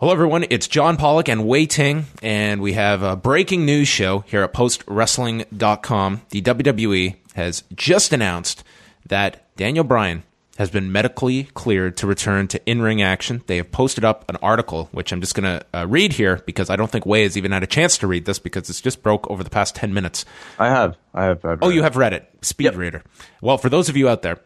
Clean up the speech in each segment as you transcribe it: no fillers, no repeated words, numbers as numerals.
Hello, everyone. It's John Pollock and Wei Ting, and we have a breaking news show here at PostWrestling.com. The WWE has just announced that Daniel Bryan has been medically cleared to return to in-ring action. They have posted up an article, which I'm just going to read here because I don't think Wei has even had a chance to read this because it's just broke over the past 10 minutes. I have. Oh, you have read it. Speed reader. Well, for those of you out there,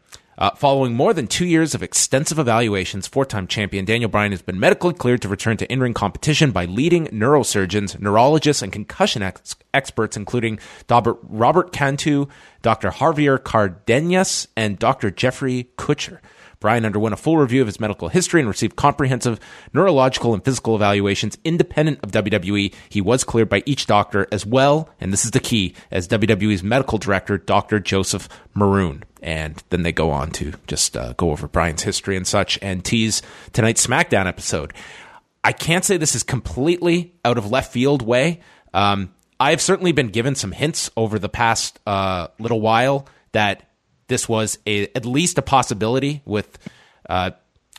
following more than 2 years of extensive evaluations, four-time champion Daniel Bryan has been medically cleared to return to in-ring competition by leading neurosurgeons, neurologists, and concussion experts, including Robert Cantu, Dr. Javier Cardenas, and Dr. Jeffrey Kutcher. Bryan underwent a full review of his medical history and received comprehensive neurological and physical evaluations independent of WWE. He was cleared by each doctor as well, and this is the key, as WWE's medical director, Dr. Joseph Maroon. And then they go on to just go over Bryan's history and such and tease tonight's SmackDown episode. I can't say this is completely out of left field way. I've certainly been given some hints over the past little while that this was at least a possibility, with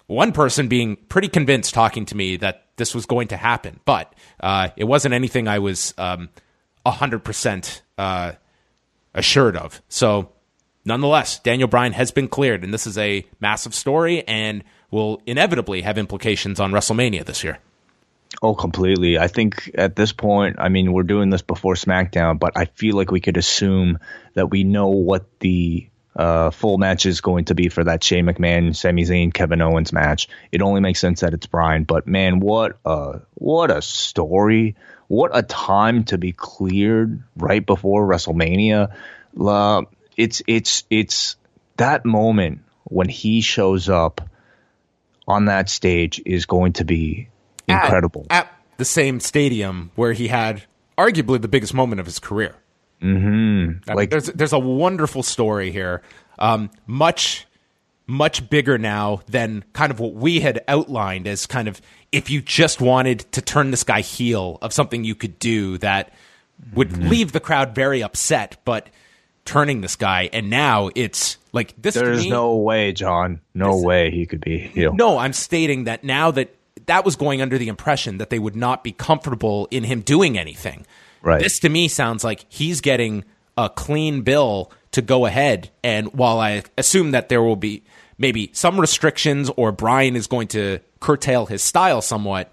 one person being pretty convinced talking to me that this was going to happen. But it wasn't anything I was 100% assured of. So nonetheless, Daniel Bryan has been cleared, and this is a massive story and will inevitably have implications on WrestleMania this year. Oh, completely. I think at this point, I mean, we're doing this before SmackDown, but I feel like we could assume that we know what the full match is going to be for that Shane McMahon, Sami Zayn, Kevin Owens match. It only makes sense that it's Bryan, but man, what a story. What a time to be cleared right before WrestleMania. It's that moment when he shows up on that stage is going to be incredible. At the same stadium where he had arguably the biggest moment of his career. Mm-hmm. Like, there's a wonderful story here, much bigger now than kind of what we had outlined as kind of if you just wanted to turn this guy heel of something you could do that would leave the crowd very upset, but turning this guy, and now it's like this. There's no way, John. No way he could be heel. No, I'm stating that now that was going under the impression that they would not be comfortable in him doing anything. Right. This to me sounds like he's getting a clean bill to go ahead. And while I assume that there will be maybe some restrictions or Bryan is going to curtail his style somewhat,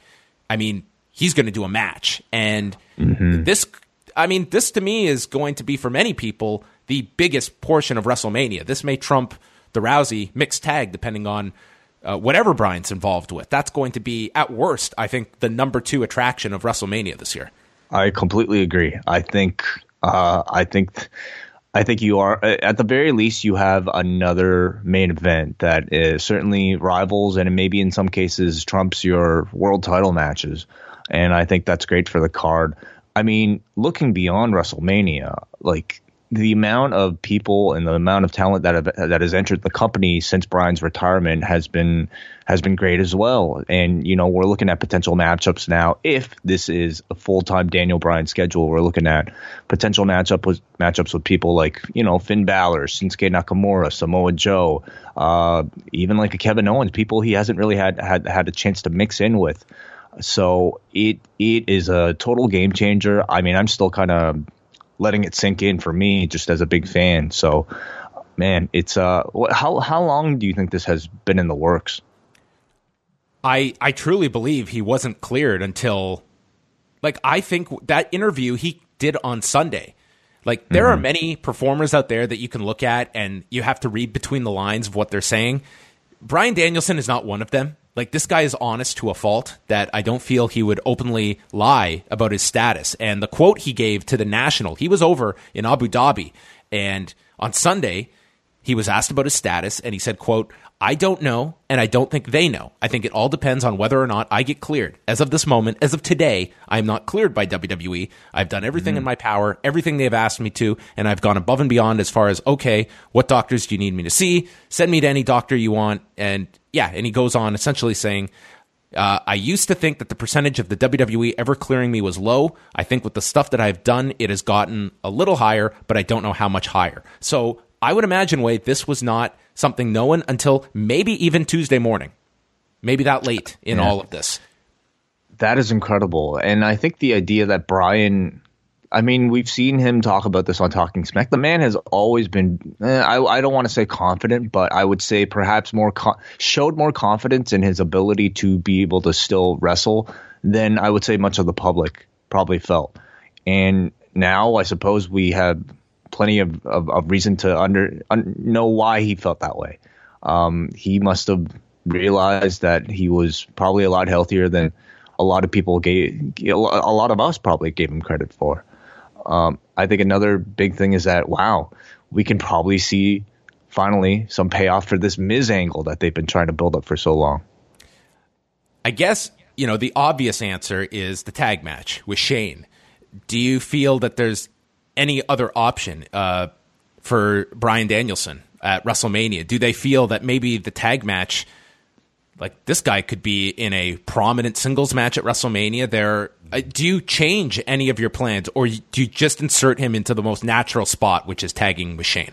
I mean, he's going to do a match. And this to me is going to be, for many people, the biggest portion of WrestleMania. This may trump the Rousey mixed tag, depending on whatever Bryan's involved with. That's going to be, at worst, I think, the #2 attraction of WrestleMania this year. I completely agree. I think you are, at the very least, you have another main event that is certainly rivals and maybe in some cases trumps your world title matches. And I think that's great for the card. I mean, looking beyond WrestleMania, like the amount of people and the amount of talent that has entered the company since Bryan's retirement has been great as well. And, you know, we're looking at potential matchups now. If this is a full-time Daniel Bryan schedule, we're looking at potential matchups with people like, you know, Finn Balor, Shinsuke Nakamura, Samoa Joe, even like a Kevin Owens, people he hasn't really had a chance to mix in with. So it is a total game changer. I mean, I'm still kind of letting it sink in for me, just as a big fan. So, man, it's how long do you think this has been in the works? I truly believe he wasn't cleared until, like, I think that interview he did on Sunday. Like, there are many performers out there that you can look at and you have to read between the lines of what they're saying. Bryan Danielson is not one of them. Like, this guy is honest to a fault that I don't feel he would openly lie about his status. And the quote he gave to The National, he was over in Abu Dhabi, and on Sunday, he was asked about his status, and he said, quote, "I don't know, and I don't think they know. I think it all depends on whether or not I get cleared. As of this moment, as of today, I am not cleared by WWE. I've done everything in my power, everything they've asked me to, and I've gone above and beyond as far as, okay, what doctors do you need me to see? Send me to any doctor you want." And yeah, and he goes on essentially saying, "I used to think that the percentage of the WWE ever clearing me was low. I think with the stuff that I've done, it has gotten a little higher, but I don't know how much higher." So I would imagine, Wade, this was not something known until maybe even Tuesday morning, maybe that late in all of this. That is incredible. And I think the idea that Bryan, I mean, we've seen him talk about this on Talking Smack. The man has always been, I don't want to say confident, but I would say perhaps more showed more confidence in his ability to be able to still wrestle than I would say much of the public probably felt. And now I suppose we have plenty of reason to know why he felt that way. He must have realized that he was probably a lot healthier than a lot of people a lot of us probably gave him credit for. I think another big thing is that, wow, we can probably see finally some payoff for this Miz angle that they've been trying to build up for so long. I guess, you know, the obvious answer is the tag match with Shane. Do you feel that there's any other option for Bryan Danielson at WrestleMania? Do they feel that maybe the tag match, like this guy could be in a prominent singles match at WrestleMania? Do you change any of your plans, or do you just insert him into the most natural spot, which is tagging with Shane?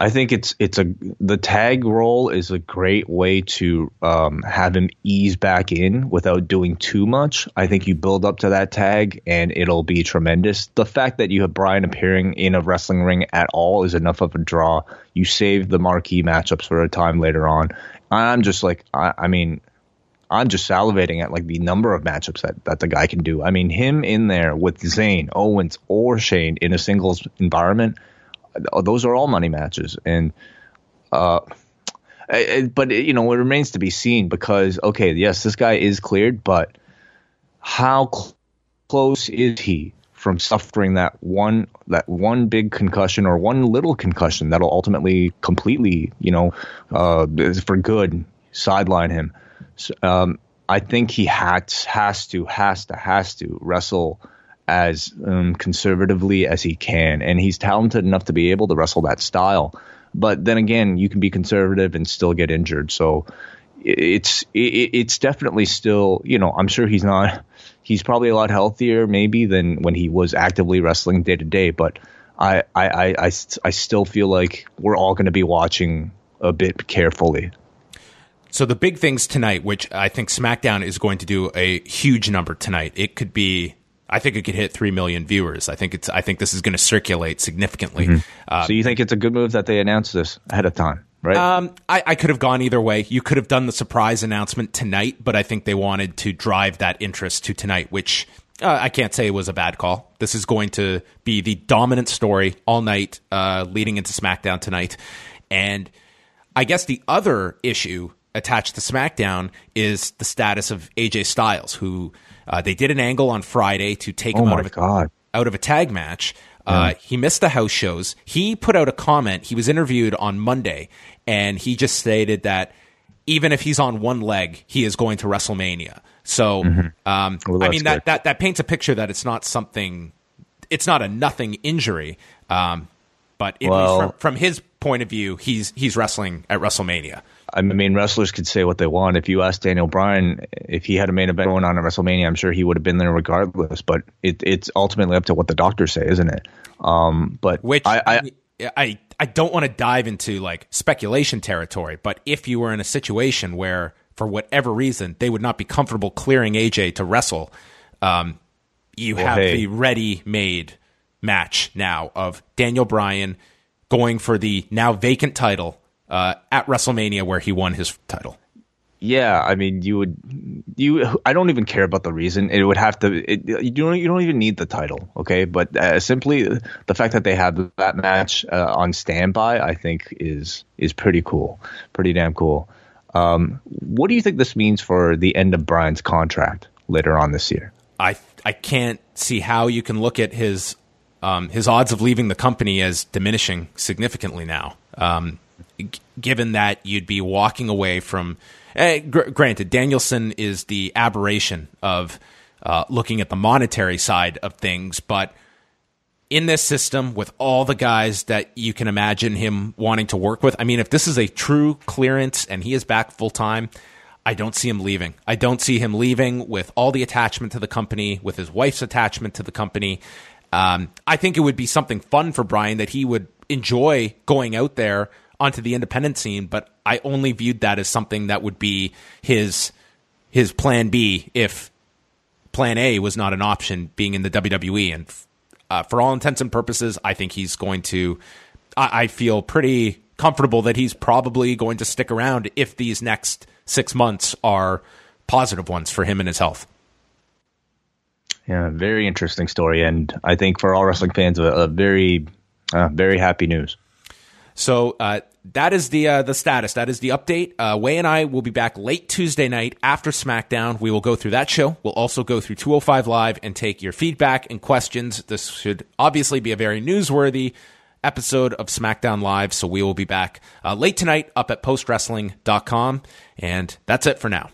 I think the tag role is a great way to have him ease back in without doing too much. I think you build up to that tag and it'll be tremendous. The fact that you have Bryan appearing in a wrestling ring at all is enough of a draw. You save the marquee matchups for a time later on. I'm just like, I'm just salivating at like the number of matchups that the guy can do. I mean, him in there with Zayn, Owens, or Shane in a singles environment, those are all money matches. And but you know, it remains to be seen because, okay, yes, this guy is cleared, but how close is he from suffering that one big concussion or one little concussion that'll ultimately completely, you know, for good sideline him? So, I think he has to wrestle as conservatively as he can, and he's talented enough to be able to wrestle that style. But then again, you can be conservative and still get injured. So it's definitely still, you know, I'm sure he's not. He's probably a lot healthier maybe than when he was actively wrestling day to day. But I still feel like we're all going to be watching a bit carefully. So the big things tonight, which I think SmackDown is going to do a huge number tonight. It could be. I think it could hit 3 million viewers. I think this is going to circulate significantly. Mm-hmm. So you think it's a good move that they announced this ahead of time, right? I could have gone either way. You could have done the surprise announcement tonight, but I think they wanted to drive that interest to tonight, which I can't say was a bad call. This is going to be the dominant story all night leading into SmackDown tonight. And I guess the other issue attached to SmackDown is the status of AJ Styles, who... they did an angle on Friday to take him out of a tag match. He missed the house shows. He put out a comment. He was interviewed on Monday, and he just stated that even if he's on one leg, he is going to WrestleMania. So, I mean, that paints a picture that it's not something – it's not a nothing injury. But at least from his point of view, he's wrestling at WrestleMania. I mean, wrestlers could say what they want. If you asked Daniel Bryan if he had a main event going on at WrestleMania, I'm sure he would have been there regardless. But it's ultimately up to what the doctors say, isn't it? But which I don't want to dive into like speculation territory. But if you were in a situation where, for whatever reason, they would not be comfortable clearing AJ to wrestle, the ready-made match now of Daniel Bryan going for the now vacant title at WrestleMania, where he won his title. Yeah, I mean, I don't even care about the reason. It would have to. You don't even need the title, okay? But simply the fact that they have that match on standby, I think, is pretty cool, pretty damn cool. What do you think this means for the end of Bryan's contract later on this year? I can't see how you can look at his odds of leaving the company as diminishing significantly now. Given that you'd be walking away from granted, Danielson is the aberration of looking at the monetary side of things, but in this system with all the guys that you can imagine him wanting to work with, I mean, if this is a true clearance and he is back full time, I don't see him leaving. I don't see him leaving with all the attachment to the company, with his wife's attachment to the company. I think it would be something fun for Bryan that he would enjoy going out there onto the independent scene, but I only viewed that as something that would be his plan B if plan A was not an option being in the WWE. And for all intents and purposes, I think he's going to – I feel pretty comfortable that he's probably going to stick around if these next 6 months are positive ones for him and his health. Yeah, very interesting story. And I think for all wrestling fans, a very, very happy news. So that is the status. That is the update. Wei and I will be back late Tuesday night after SmackDown. We will go through that show. We'll also go through 205 Live and take your feedback and questions. This should obviously be a very newsworthy episode of SmackDown Live. So we will be back late tonight up at PostWrestling.com. And that's it for now.